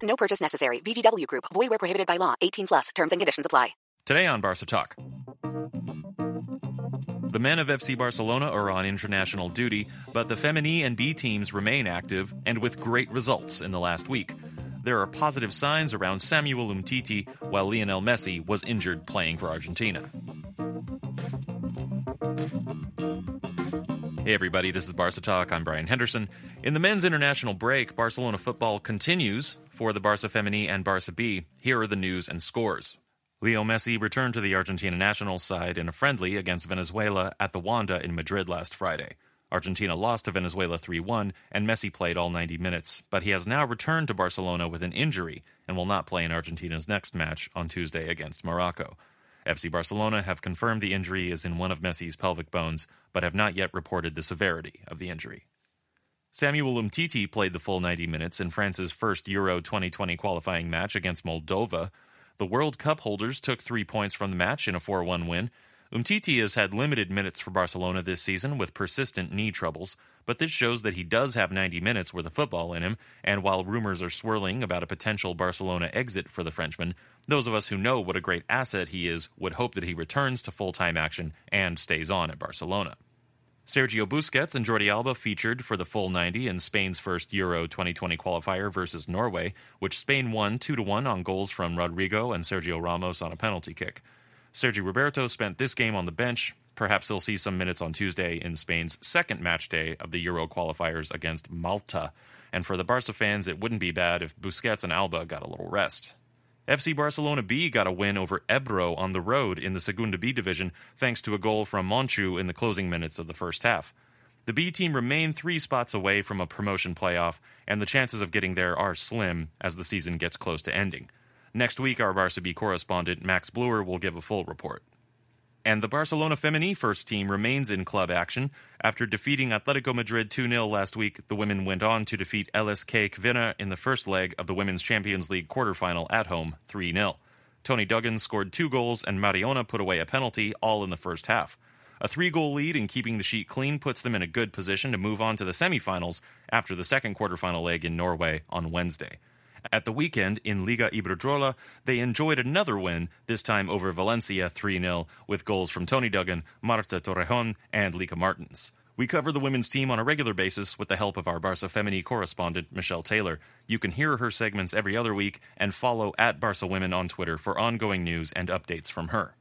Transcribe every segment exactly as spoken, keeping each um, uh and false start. No purchase necessary. V G W Group. Void where prohibited by law. eighteen plus. Terms and conditions apply. Today on Barca Talk. The men of F C Barcelona are on international duty, but the Femení and B teams remain active and with great results in the last week. There are positive signs around Samuel Umtiti, while Lionel Messi was injured playing for Argentina. Hey everybody, this is Barca Talk. I'm Brian Henderson. In the men's international break, Barcelona football continues for the Barça Femení and Barça B. Here are the news and scores. Leo Messi returned to the Argentina national side in a friendly against Venezuela at the Wanda in Madrid last Friday. Argentina lost to Venezuela three one, and Messi played all ninety minutes, but he has now returned to Barcelona with an injury and will not play in Argentina's next match on Tuesday against Morocco. F C Barcelona have confirmed the injury is in one of Messi's pelvic bones, but have not yet reported the severity of the injury. Samuel Umtiti played the full ninety minutes in France's first Euro twenty twenty qualifying match against Moldova. The World Cup holders took three points from the match in a four one win. Umtiti has had limited minutes for Barcelona this season with persistent knee troubles, but this shows that he does have ninety minutes worth of football in him, and while rumors are swirling about a potential Barcelona exit for the Frenchman, those of us who know what a great asset he is would hope that he returns to full-time action and stays on at Barcelona. Sergio Busquets and Jordi Alba featured for the full ninety in Spain's first Euro twenty twenty qualifier versus Norway, which Spain won two to one on goals from Rodrigo and Sergio Ramos on a penalty kick. Sergio Roberto spent this game on the bench. Perhaps he'll see some minutes on Tuesday in Spain's second match day of the Euro qualifiers against Malta. And for the Barca fans, it wouldn't be bad if Busquets and Alba got a little rest. F C Barcelona B got a win over Ebro on the road in the Segunda B division thanks to a goal from Monchu in the closing minutes of the first half. The B team remain three spots away from a promotion playoff, and the chances of getting there are slim as the season gets close to ending. Next week, our Barca B correspondent Max Bluer will give a full report. And the Barcelona Femení first team remains in club action. After defeating Atletico Madrid two nil last week, the women went on to defeat L S K Kvina in the first leg of the Women's Champions League quarterfinal at home three nil. Toni Duggan scored two goals and Mariona put away a penalty, all in the first half. A three-goal lead and keeping the sheet clean puts them in a good position to move on to the semifinals after the second quarterfinal leg in Norway on Wednesday. At the weekend, in Liga Iberdrola, they enjoyed another win, this time over Valencia three nil, with goals from Toni Duggan, Marta Torrejon, and Lika Martins. We cover the women's team on a regular basis with the help of our Barca Femení correspondent, Michelle Taylor. You can hear her segments every other week and follow at Barca Women on Twitter for ongoing news and updates from her.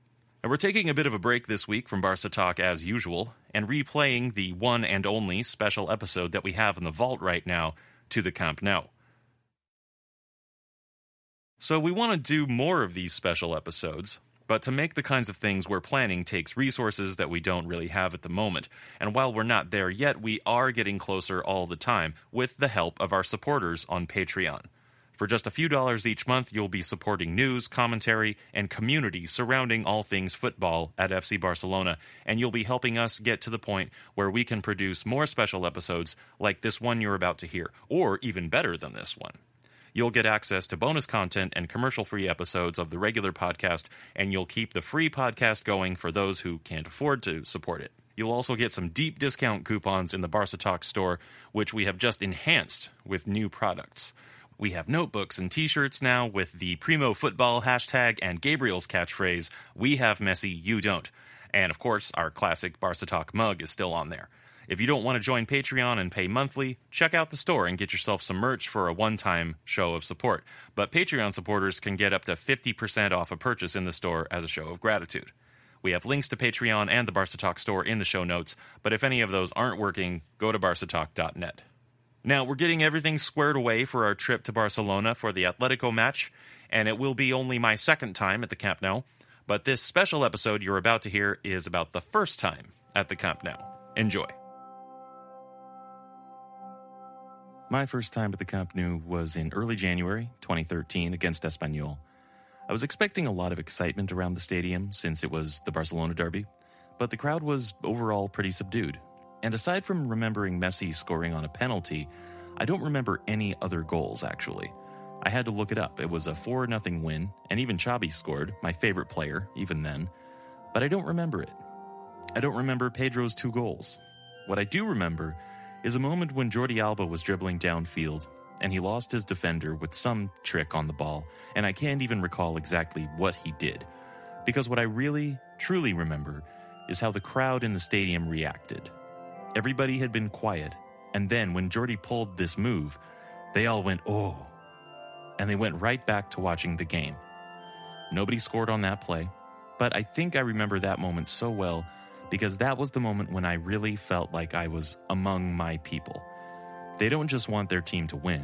Now we're taking a bit of a break this week from Barca Talk as usual and replaying the one and only special episode that we have in the vault right now to the Camp Nou. So we want to do more of these special episodes, but to make the kinds of things we're planning takes resources that we don't really have at the moment. And while we're not there yet, we are getting closer all the time with the help of our supporters on Patreon. For just a few dollars each month, you'll be supporting news, commentary, and community surrounding all things football at F C Barcelona, and you'll be helping us get to the point where we can produce more special episodes like this one you're about to hear, or even better than this one. You'll get access to bonus content and commercial-free episodes of the regular podcast, and you'll keep the free podcast going for those who can't afford to support it. You'll also get some deep discount coupons in the Barca Talk store, which we have just enhanced with new products. We have notebooks and t-shirts now with the Primo Football hashtag and Gabriel's catchphrase, "We have Messi, you don't." And, of course, our classic Barca Talk mug is still on there. If you don't want to join Patreon and pay monthly, check out the store and get yourself some merch for a one-time show of support. But Patreon supporters can get up to fifty percent off a purchase in the store as a show of gratitude. We have links to Patreon and the Barca Talk store in the show notes, but if any of those aren't working, go to barca talk dot net. Now, we're getting everything squared away for our trip to Barcelona for the Atletico match, and it will be only my second time at the Camp Nou, but this special episode you're about to hear is about the first time at the Camp Nou. Enjoy. My first time at the Camp Nou was in early January twenty thirteen against Espanyol. I was expecting a lot of excitement around the stadium since it was the Barcelona derby, but the crowd was overall pretty subdued. And aside from remembering Messi scoring on a penalty, I don't remember any other goals, actually. I had to look it up. It was a four nothing win, and even Xabi scored, my favorite player, even then. But I don't remember it. I don't remember Pedro's two goals. What I do remember is a moment when Jordi Alba was dribbling downfield, and he lost his defender with some trick on the ball, and I can't even recall exactly what he did. Because what I really, truly remember is how the crowd in the stadium reacted. Everybody had been quiet, and then when Jordi pulled this move, they all went, oh, and they went right back to watching the game. Nobody scored on that play, but I think I remember that moment so well because that was the moment when I really felt like I was among my people. They don't just want their team to win.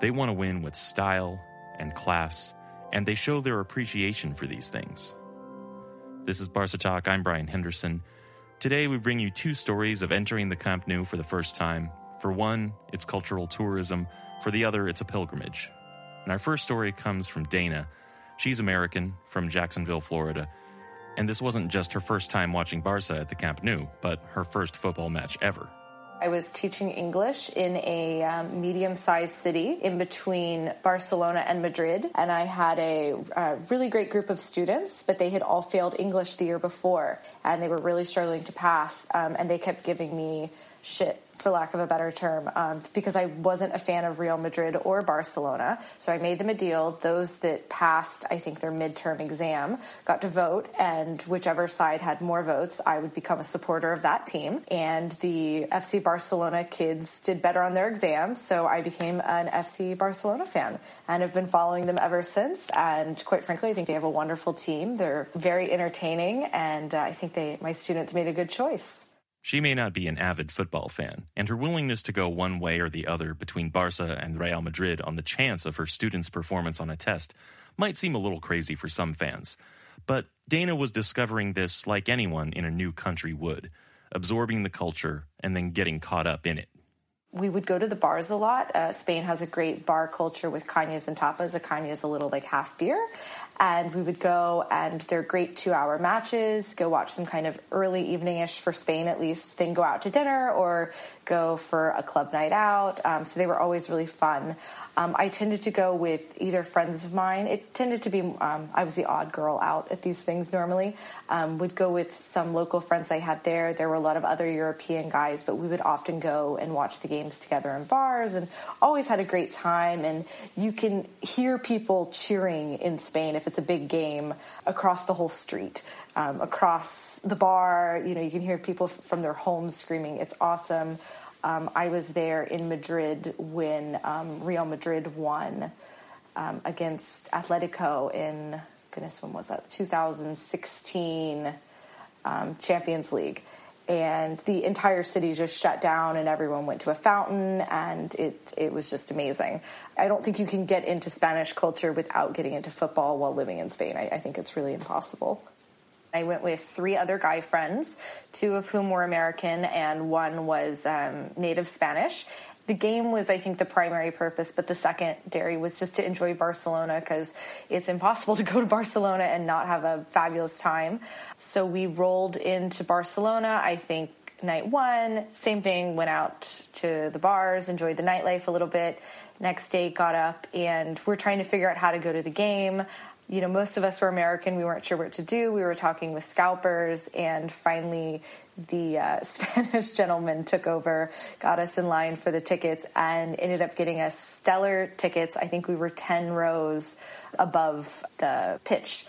They want to win with style and class, and they show their appreciation for these things. This is Barca Talk. I'm Brian Henderson. Today we bring you two stories of entering the Camp Nou for the first time. For one, it's cultural tourism. For the other, it's a pilgrimage. And our first story comes from Dana. She's American, from Jacksonville, Florida. And this wasn't just her first time watching Barca at the Camp Nou, but her first football match ever. I was teaching English in a um, medium-sized city in between Barcelona and Madrid, and I had a, a really great group of students, but they had all failed English the year before, and they were really struggling to pass, um, and they kept giving me shit, for lack of a better term, um, because I wasn't a fan of Real Madrid or Barcelona. So I made them a deal. Those that passed, I think, their midterm exam got to vote, and whichever side had more votes, I would become a supporter of that team. And the F C Barcelona kids did better on their exam, so I became an F C Barcelona fan and have been following them ever since. And quite frankly, I think they have a wonderful team. They're very entertaining, and uh, I think they, my students made a good choice. She may not be an avid football fan, and her willingness to go one way or the other between Barca and Real Madrid on the chance of her students' performance on a test might seem a little crazy for some fans. But Dana was discovering this like anyone in a new country would, absorbing the culture and then getting caught up in it. We would go to the bars a lot. Uh, Spain has a great bar culture with cañas and tapas. A caña is a little like half beer. And we would go, and they're great two-hour matches, go watch some kind of early evening-ish for Spain at least, then go out to dinner or go for a club night out. Um, so they were always really fun. Um, I tended to go with either friends of mine. It tended to be, um, I was the odd girl out at these things normally. Um, would go with some local friends I had there. There were a lot of other European guys, but we would often go and watch the games together in bars and always had a great time. And you can hear people cheering in Spain if it's a big game across the whole street. Um, across the bar, you know, you can hear people f- from their homes screaming, it's awesome. Um, I was there in Madrid when um, Real Madrid won um, against Atletico in, goodness, when was that? two thousand sixteen um, Champions League. And the entire city just shut down and everyone went to a fountain, and it, it was just amazing. I don't think you can get into Spanish culture without getting into football while living in Spain. I, I think it's really impossible. I went with three other guy friends, two of whom were American and one was um, native Spanish. The game was, I think, the primary purpose, but the secondary was just to enjoy Barcelona because it's impossible to go to Barcelona and not have a fabulous time. So we rolled into Barcelona, I think, night one. Same thing, went out to the bars, enjoyed the nightlife a little bit. Next day, got up, and we're trying to figure out how to go to the game. You know, most of us were American. We weren't sure what to do. We were talking with scalpers, and finally the uh, Spanish gentleman took over, got us in line for the tickets, and ended up getting us stellar tickets. I think we were ten rows above the pitch.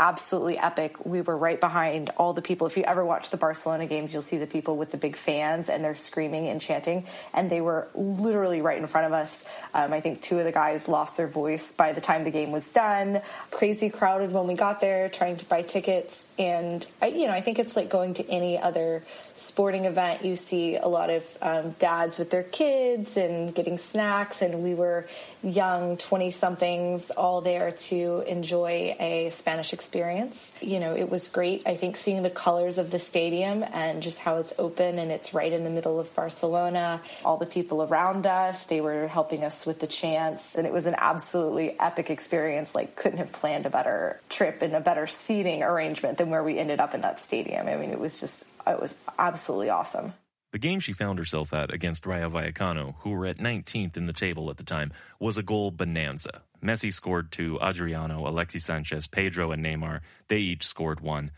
absolutely epic. We were right behind all the people. If you ever watch the Barcelona games, you'll see the people with the big fans, and they're screaming and chanting, and they were literally right in front of us. Um, I think two of the guys lost their voice by the time the game was done. Crazy crowded when we got there, trying to buy tickets. And, I, you know, I think it's like going to any other sporting event. You see a lot of um, dads with their kids and getting snacks, and we were young twenty-somethings all there to enjoy a Spanish experience. You know, it was great. I think seeing the colors of the stadium and just how it's open and it's right in the middle of Barcelona, all the people around us, they were helping us with the chants, and it was an absolutely epic experience. Like, couldn't have planned a better trip and a better seating arrangement than where we ended up in that stadium. I mean, it was just, it was absolutely awesome. The game she found herself at against Rayo Vallecano, who were at nineteenth in the table at the time, was a goal bonanza. Messi scored two, Adriano, Alexis Sanchez, Pedro, and Neymar. They each scored one.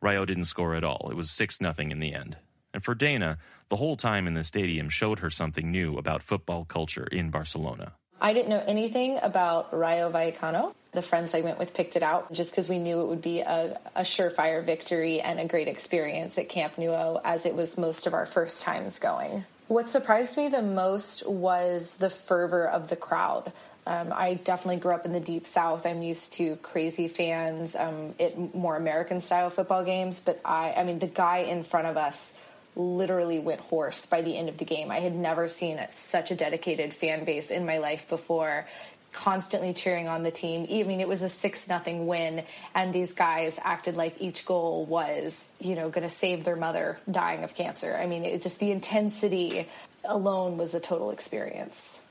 Rayo didn't score at all. It was six nothing in the end. And for Dana, the whole time in the stadium showed her something new about football culture in Barcelona. I didn't know anything about Rayo Vallecano. The friends I went with picked it out just because we knew it would be a, a surefire victory and a great experience at Camp Nou, as it was most of our first times going. What surprised me the most was the fervor of the crowd. Um, I definitely grew up in the Deep South. I'm used to crazy fans, um, it more American-style football games. But, I, I mean, the guy in front of us literally went hoarse by the end of the game. I had never seen such a dedicated fan base in my life before, constantly cheering on the team. I mean, it was a six nothing win, and these guys acted like each goal was, you know, going to save their mother dying of cancer. I mean, it just, the intensity alone was a total experience.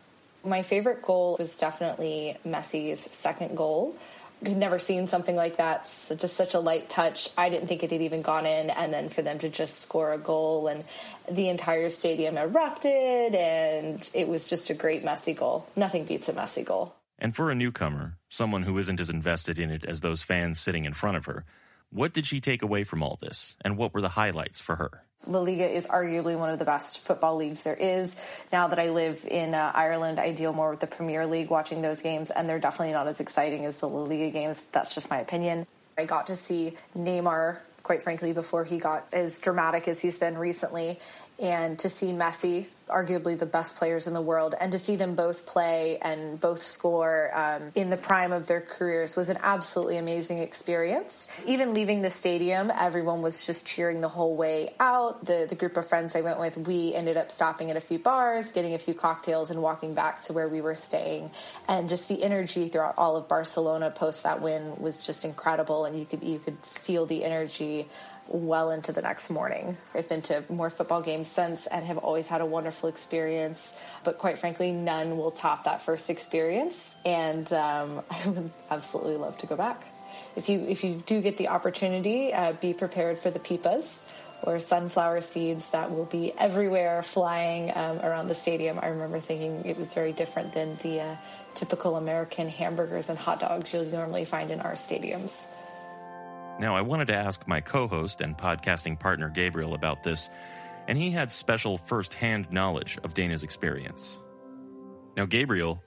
My favorite goal was definitely Messi's second goal. I've never seen something like that, just such a light touch. I didn't think it had even gone in, and then for them to just score a goal, and the entire stadium erupted, and it was just a great Messi goal. Nothing beats a Messi goal. And for a newcomer, someone who isn't as invested in it as those fans sitting in front of her, what did she take away from all this, and what were the highlights for her? La Liga is arguably one of the best football leagues there is. Now that I live in uh, Ireland, I deal more with the Premier League, watching those games, and they're definitely not as exciting as the La Liga games. That's just my opinion. I got to see Neymar, quite frankly, before he got as dramatic as he's been recently, and to see Messi, arguably the best players in the world, and to see them both play and both score um, in the prime of their careers was an absolutely amazing experience. Even leaving the stadium, everyone was just cheering the whole way out. The, the group of friends I went with, we ended up stopping at a few bars, getting a few cocktails, and walking back to where we were staying. And just the energy throughout all of Barcelona post that win was just incredible, and you could you could feel the energy well into the next morning. I've been to more football games since and have always had a wonderful experience, but quite frankly, none will top that first experience, and um, I would absolutely love to go back. If you if you do get the opportunity, uh, be prepared for the pipas or sunflower seeds that will be everywhere flying um, around the stadium. I remember thinking it was very different than the uh, typical American hamburgers and hot dogs you'll normally find in our stadiums. Now, I wanted to ask my co-host and podcasting partner Gabriel about this, and he had special first-hand knowledge of Dana's experience. Now, Gabriel,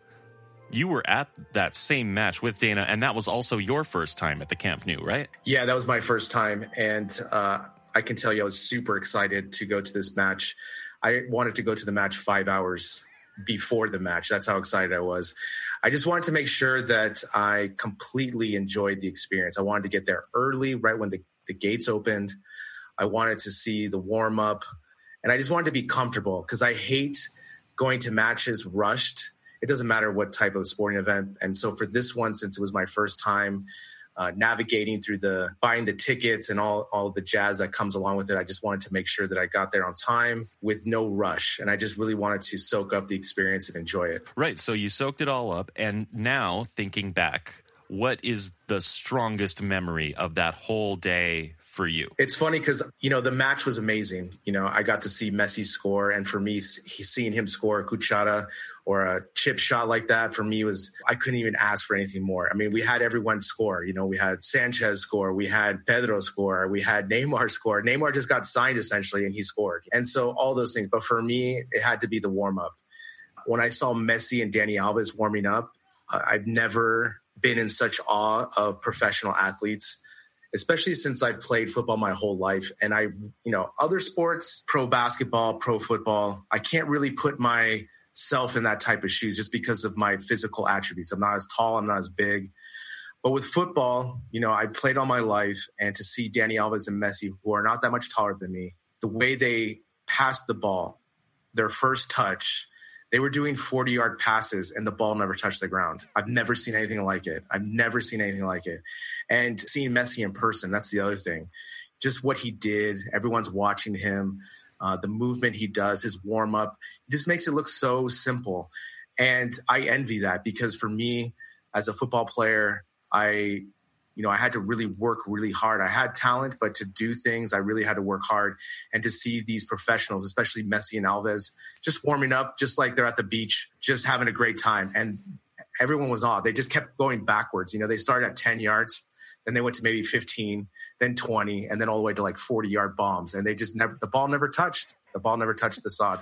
you were at that same match with Dana, and that was also your first time at the Camp Nou, right? Yeah, that was my first time, and uh, I can tell you I was super excited to go to this match. I wanted to go to the match five hours before the match. That's how excited I was. I just wanted to make sure that I completely enjoyed the experience. I wanted to get there early, right when the, the gates opened. I wanted to see the warm-up, and I just wanted to be comfortable because I hate going to matches rushed. It doesn't matter what type of sporting event. And so for this one, since it was my first time uh, navigating through the buying the tickets and all, all the jazz that comes along with it, I just wanted to make sure that I got there on time with no rush. And I just really wanted to soak up the experience and enjoy it. Right. So you soaked it all up. And now thinking back, what is the strongest memory of that whole day for you? It's funny because, you know, the match was amazing. You know, I got to see Messi score. And for me, seeing him score a cuchara or a chip shot like that, for me was, I couldn't even ask for anything more. I mean, we had everyone score. You know, we had Sanchez score. We had Pedro score. We had Neymar score. Neymar just got signed essentially, and he scored. And so all those things. But for me, it had to be the warm up. When I saw Messi and Dani Alves warming up, I've never been in such awe of professional athletes. especially since I played football my whole life. And I, you know, other sports, pro basketball, pro football, I can't really put myself in that type of shoes just because of my physical attributes. I'm not as tall, I'm not as big. But with football, you know, I played all my life, and to see Dani Alves and Messi, who are not that much taller than me, the way they passed the ball, their first touch, they were doing forty-yard passes, and the ball never touched the ground. I've never seen anything like it. I've never seen anything like it. And seeing Messi in person, that's the other thing. Just what he did, everyone's watching him, uh, the movement he does, his warm-up, it just makes it look so simple. And I envy that because for me, as a football player, I, you know, I had to really work really hard. I had talent, but to do things, I really had to work hard. And to see these professionals, especially Messi and Alves, just warming up, just like they're at the beach, just having a great time. And everyone was awed. They just kept going backwards. You know, they started at ten yards, then they went to maybe fifteen, then twenty, and then all the way to like forty-yard bombs. And they just never, the ball never touched. The ball never touched the sod.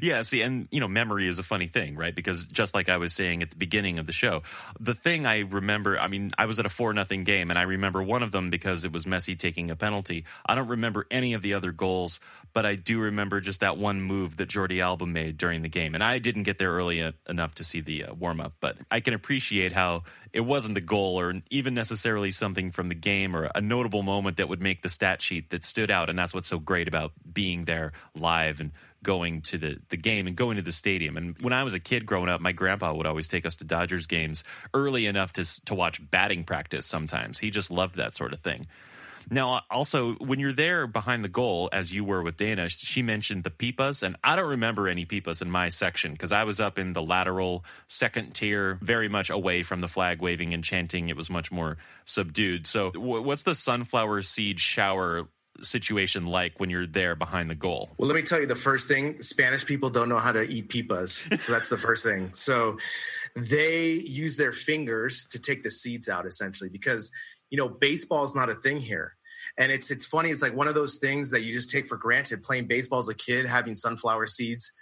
Yeah, see, and, you know, memory is a funny thing, right? Because just like I was saying at the beginning of the show, the thing I remember, I mean, I was at a four nothing game, and I remember one of them because it was Messi taking a penalty. I don't remember any of the other goals, but I do remember just that one move that Jordi Alba made during the game. And I didn't get there early enough to see the uh, warm-up, but I can appreciate how it wasn't the goal or even necessarily something from the game or a notable moment that would make the stat sheet that stood out. And that's what's so great about being there live and going to the, the game and going to the stadium. And when I was a kid growing up, my grandpa would always take us to Dodgers games early enough to to watch batting practice sometimes. He just loved that sort of thing. Now, also, when you're there behind the goal, as you were with Dana, she mentioned the pipas, and I don't remember any pipas in my section because I was up in the lateral second tier, very much away from the flag waving and chanting. It was much more subdued. So w- what's the sunflower seed shower situation like when you're there behind the goal? Well, let me tell you the first thing. Spanish people don't know how to eat pipas. So that's the first thing. So they use their fingers to take the seeds out, essentially, because, you know, baseball is not a thing here. And it's it's funny. It's like one of those things that you just take for granted. Playing baseball as a kid, having sunflower seeds,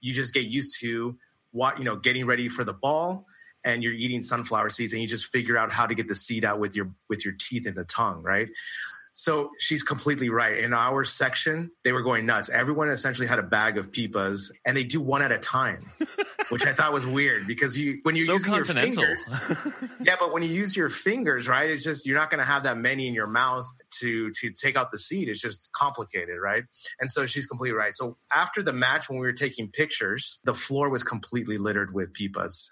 you just get used to what, you know, getting ready for the ball, and you're eating sunflower seeds, and you just figure out how to get the seed out with your with your teeth and the tongue, right? So she's completely right. In our section, they were going nuts. Everyone essentially had a bag of pipas, and they do one at a time, which I thought was weird because you when you so use your fingers, yeah, but when you use your fingers, right, it's just you're not going to have that many in your mouth to to take out the seed. It's just complicated, right? And so she's completely right. So after the match, when we were taking pictures, the floor was completely littered with pipas.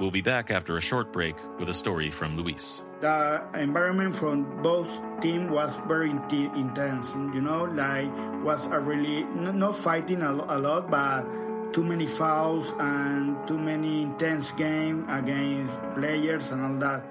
We'll be back after a short break with a story from Luis. The environment from both teams was very intense, you know, like was a really, not fighting a lot, but too many fouls and too many intense games against players and all that.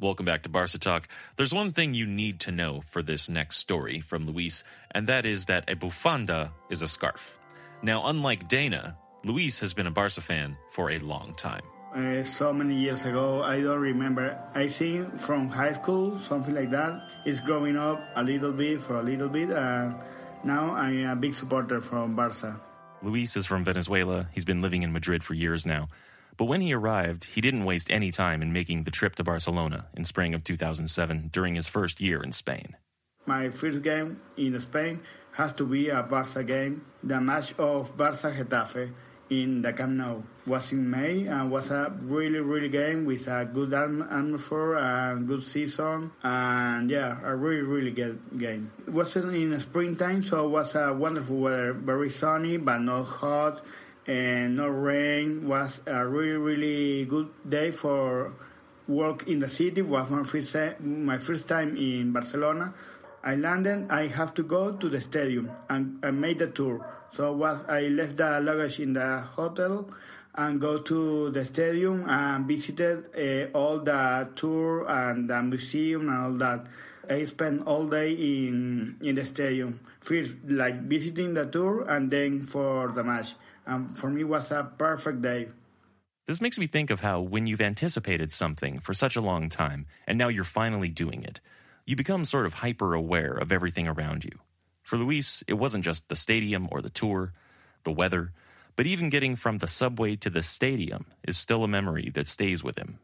Welcome back to Barca Talk. There's one thing you need to know for this next story from Luis, and that is that a bufanda is a scarf. Now, unlike Dana, Luis has been a Barca fan for a long time. Uh, so many years ago, I don't remember. I think from high school, something like that. It's growing up a little bit for a little bit, and now I'm a big supporter from Barca. Luis is from Venezuela. He's been living in Madrid for years now. But when he arrived, he didn't waste any time in making the trip to Barcelona in spring of two thousand seven during his first year in Spain. My first game in Spain has to be a Barça game. The match of Barça-Getafe in the Camp Nou was in May and was a really, really game with a good atmosphere and good season. And yeah, a really, really good game. It wasn't in springtime, so it was a wonderful weather. Very sunny, but not hot. And no rain. Was a really, really good day for work in the city. Was my first my first time in Barcelona. I landed. I have to go to the stadium and I made the tour. So was I left the luggage in the hotel and go to the stadium and visited uh, all the tour and the museum and all that. I spent all day in in the stadium. First, like visiting the tour and then for the match. Um, for me, it was a perfect day. This makes me think of how when you've anticipated something for such a long time, and now you're finally doing it, you become sort of hyper-aware of everything around you. For Luis, it wasn't just the stadium or the tour, the weather, but even getting from the subway to the stadium is still a memory that stays with him.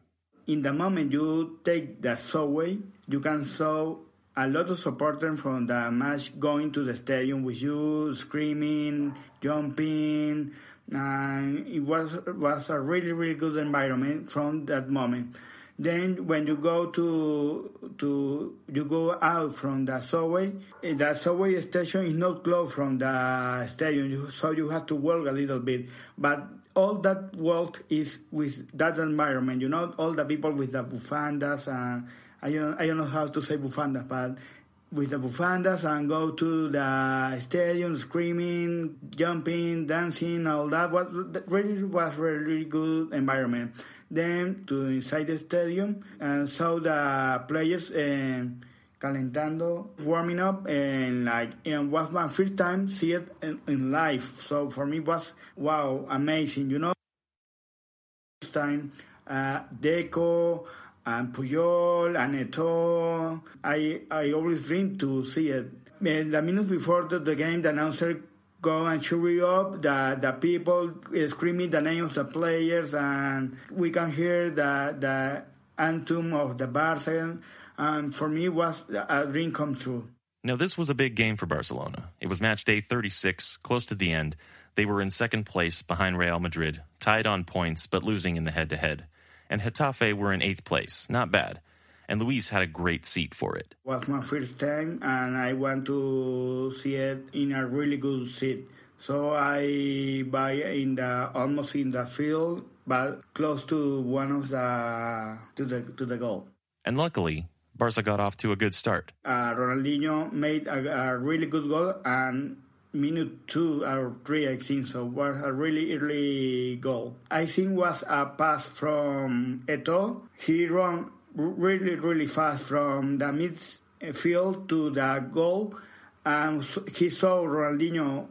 In the moment you take the subway, you can see a lot of supporters from the match going to the stadium with you, screaming, jumping, and it was was a really, really good environment from that moment. Then when you go to to you go out from the subway, the subway station is not close from the stadium, so you have to walk a little bit. But all that walk is with that environment, you know, all the people with the bufandas, and I don't I don't know how to say bufandas, but with the bufandas, and go to the stadium screaming, jumping, dancing, all that. What really was a really good environment. Then to inside the stadium and saw the players uh, calentando, warming up, and like it was my first time see it in, in life. So for me it was wow, amazing, you know. First time, uh, Deco and Puyol and Eto'o. I I always dream to see it. And the minutes before the, the game, the announcer go and cheer up the, the people screaming the names of the players, and we can hear the the anthem of the Barca, and for me it was a dream come true. Now this was a big game for Barcelona. It was match day thirty-six, close to the end. They were in second place behind Real Madrid, tied on points but losing in the head-to-head. And Getafe were in eighth place, not bad. And Luis had a great seat for it. It was my first time, and I want to see it in a really good seat. So I buy in the almost in the field, but close to one of the to the to the goal. And luckily, Barca got off to a good start. Uh, Ronaldinho made a, a really good goal, and minute two or three, I think, so was a really early goal. I think was a pass from Eto'o. He ran really, really fast from the midfield to the goal, and he saw Ronaldinho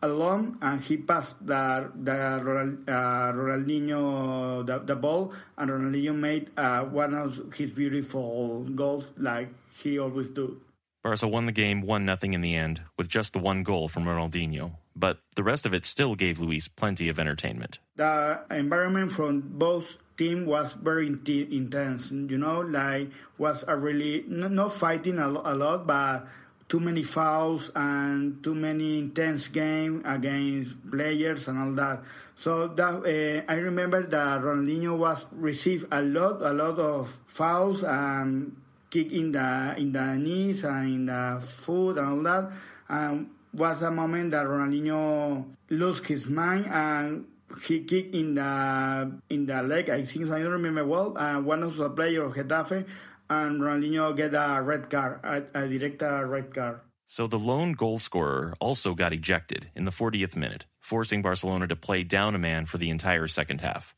alone, and he passed the the uh, Ronaldinho the, the ball, and Ronaldinho made uh, one of his beautiful goals, like he always do. Barca won the game one nothing in the end, with just the one goal from Ronaldinho. But the rest of it still gave Luis plenty of entertainment. The environment from both team was very intense, you know, like was a really, not fighting a lot, but too many fouls and too many intense game against players and all that. So that uh, I remember that Ronaldinho was received a lot, a lot of fouls and kick in the in the knees and in the foot and all that. And was a moment that Ronaldinho lost his mind and he kicked in the in the leg, I think, I don't remember well, uh, one of the players of Getafe, and Ronaldinho get a red card, a, a direct red card. So the lone goal scorer also got ejected in the fortieth minute, forcing Barcelona to play down a man for the entire second half.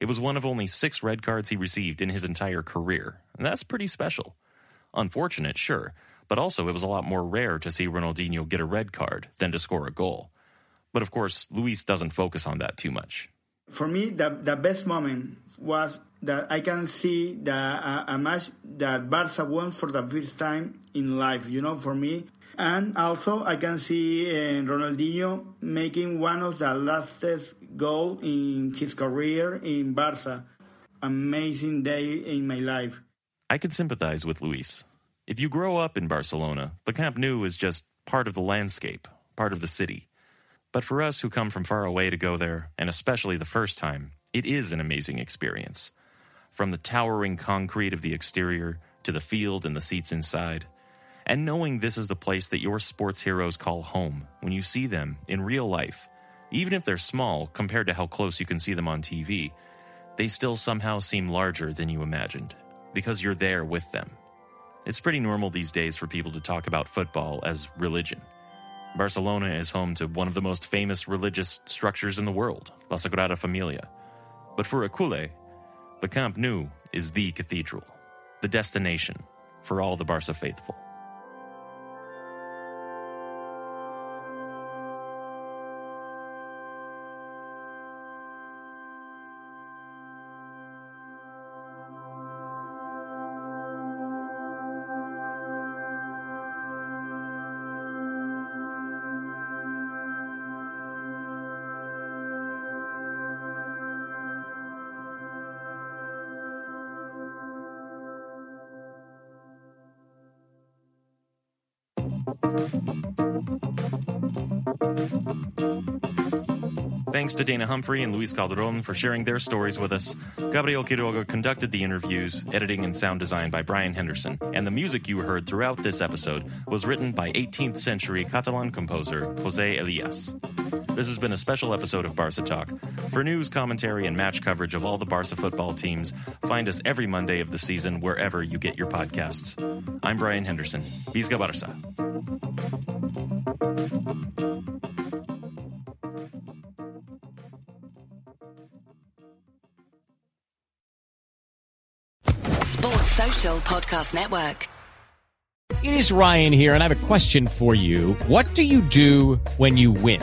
It was one of only six red cards he received in his entire career, and that's pretty special. Unfortunate, sure, but also it was a lot more rare to see Ronaldinho get a red card than to score a goal. But of course, Luis doesn't focus on that too much. For me, the, the best moment was that I can see the, uh, a match that Barca won for the first time in life, you know, for me. And also, I can see uh, Ronaldinho making one of the lastest goals in his career in Barca. Amazing day in my life. I could sympathize with Luis. If you grow up in Barcelona, the Camp Nou is just part of the landscape, part of the city. But for us who come from far away to go there, and especially the first time, it is an amazing experience. From the towering concrete of the exterior to the field and the seats inside. And knowing this is the place that your sports heroes call home when you see them in real life, even if they're small compared to how close you can see them on T V, they still somehow seem larger than you imagined because you're there with them. It's pretty normal these days for people to talk about football as religion. Barcelona is home to one of the most famous religious structures in the world, La Sagrada Familia. But for Akule, the Camp Nou is the cathedral, the destination for all the Barca faithful. Thanks to Dana Humphrey and Luis Calderon for sharing their stories with us. Gabriel Quiroga conducted the interviews, editing and sound design by Brian Henderson, and the music you heard throughout this episode was written by eighteenth century Catalan composer José Elias. This has been a special episode of Barça Talk. For news, commentary, and match coverage of all the Barça football teams, find us every Monday of the season wherever you get your podcasts. I'm Brian Henderson. Visca Barça. Sports Social Podcast Network. It is Ryan here, and I have a question for you. What do you do when you win?